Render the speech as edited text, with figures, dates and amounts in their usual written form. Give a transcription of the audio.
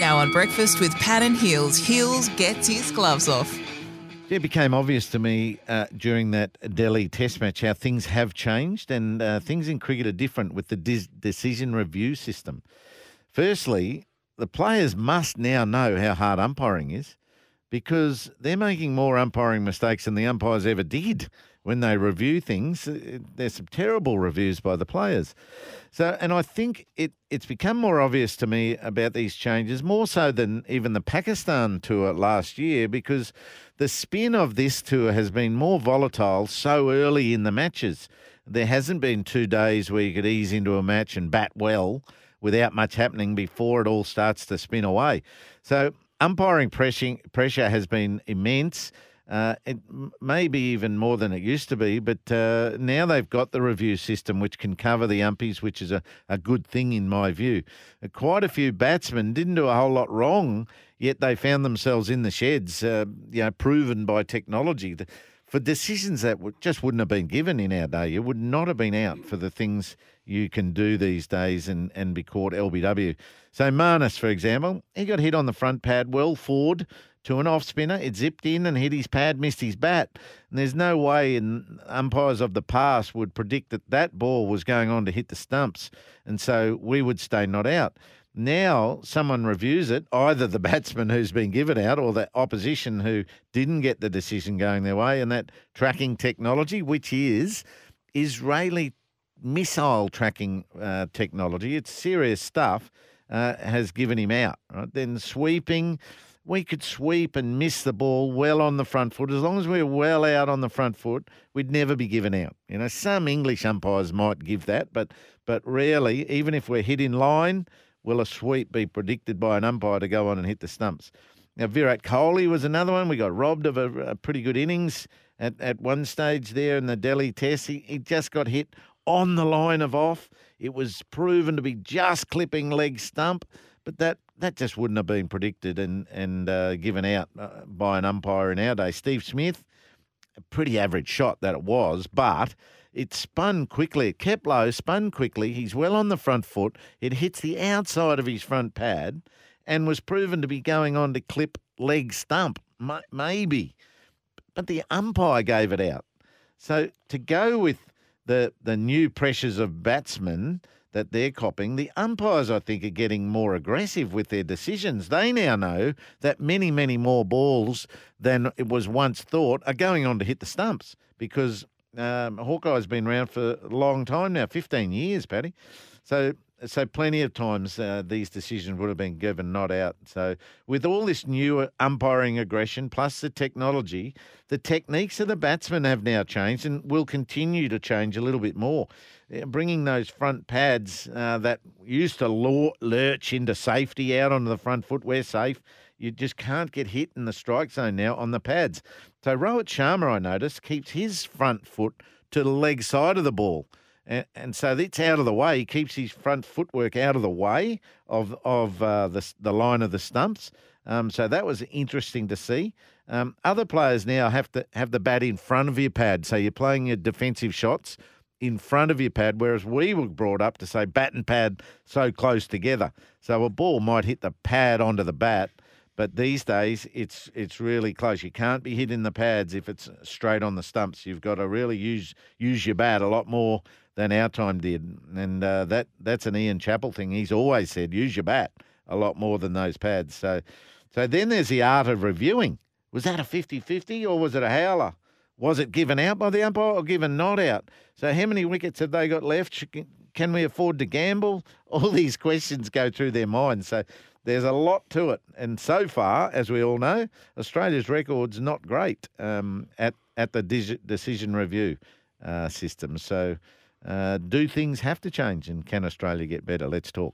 Now on Breakfast with Pat and Heels, Heels gets his gloves off. It became obvious to me during that Delhi Test match how things have changed and things in cricket are different with the decision review system. Firstly, the players must now know how hard umpiring is because they're making more umpiring mistakes than the umpires ever did when they review things. There's some terrible reviews by the players. So, and I think it's become more obvious to me about these changes, more so than even the Pakistan tour last year, because the spin of this tour has been more volatile so early in the matches. There hasn't been 2 days where you could ease into a match and bat well without much happening before it all starts to spin away. So umpiring pressure has been immense. It may be even more than it used to be, but now they've got the review system which can cover the umpies, which is a good thing in my view. Quite a few batsmen didn't do a whole lot wrong, yet they found themselves in the sheds, proven by technology. For decisions that just wouldn't have been given in our day, you would not have been out for the things you can do these days and be caught LBW. So Marnus, for example, he got hit on the front pad well forward to an off spinner. It zipped in and hit his pad, missed his bat. And there's no way umpires of the past would predict that that ball was going on to hit the stumps. And so we would stay not out. Now someone reviews it, either the batsman who's been given out or the opposition who didn't get the decision going their way. And that tracking technology, which is Israeli missile tracking technology, it's serious stuff, has given him out. Right? Then sweeping, we could sweep and miss the ball well on the front foot. As long as we were well out on the front foot, we'd never be given out. You know, some English umpires might give that, but rarely, even if we're hit in line, will a sweep be predicted by an umpire to go on and hit the stumps. Now, Virat Kohli was another one. We got robbed of a pretty good innings at one stage there in the Delhi Test. He just got hit on the line of off. It was proven to be just clipping leg stump, but that just wouldn't have been predicted and given out by an umpire in our day. Steve Smith, a pretty average shot that it was, but it spun quickly. It kept low, spun quickly. He's well on the front foot. It hits the outside of his front pad and was proven to be going on to clip leg stump, maybe. But the umpire gave it out. So to go with the new pressures of batsmen that they're copying, the umpires, I think, are getting more aggressive with their decisions. They now know that many, many more balls than it was once thought are going on to hit the stumps because Hawkeye's been around for a long time now, 15 years, Paddy. So plenty of times these decisions would have been given not out. So with all this new umpiring aggression plus the technology, the techniques of the batsmen have now changed and will continue to change a little bit more. Bringing those front pads that used to lurch into safety out onto the front foot, we're safe. You just can't get hit in the strike zone now on the pads. So Rohit Sharma, I notice, keeps his front foot to the leg side of the ball. And so it's out of the way. He keeps his front footwork out of the way of the line of the stumps. So that was interesting to see. Other players now have to have the bat in front of your pad. So you're playing your defensive shots in front of your pad, whereas we were brought up to say bat and pad so close together. So a ball might hit the pad onto the bat, but these days it's really close. You can't be hitting the pads if it's straight on the stumps. You've got to really use your bat a lot more than our time did. And that's an Ian Chappell thing. He's always said, use your bat a lot more than those pads. So then there's the art of reviewing. Was that a 50-50 or was it a howler? Was it given out by the umpire or given not out? So how many wickets have they got left? Can we afford to gamble? All these questions go through their minds. So there's a lot to it. And so far, as we all know, Australia's record's not great at the decision review system. So do things have to change and can Australia get better? Let's talk.